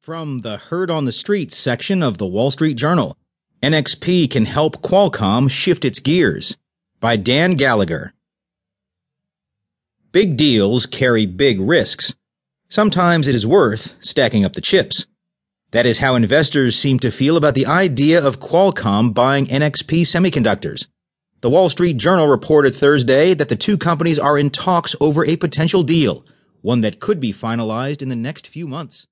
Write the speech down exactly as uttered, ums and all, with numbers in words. From the Heard on the Street section of The Wall Street Journal, N X P Can Help Qualcomm Shift Its Gears, by Dan Gallagher. Big deals carry big risks. Sometimes it is worth stacking up the chips. That is how investors seem to feel about the idea of Qualcomm buying N X P Semiconductors. The Wall Street Journal reported Thursday that the two companies are in talks over a potential deal, one that could be finalized in the next few months.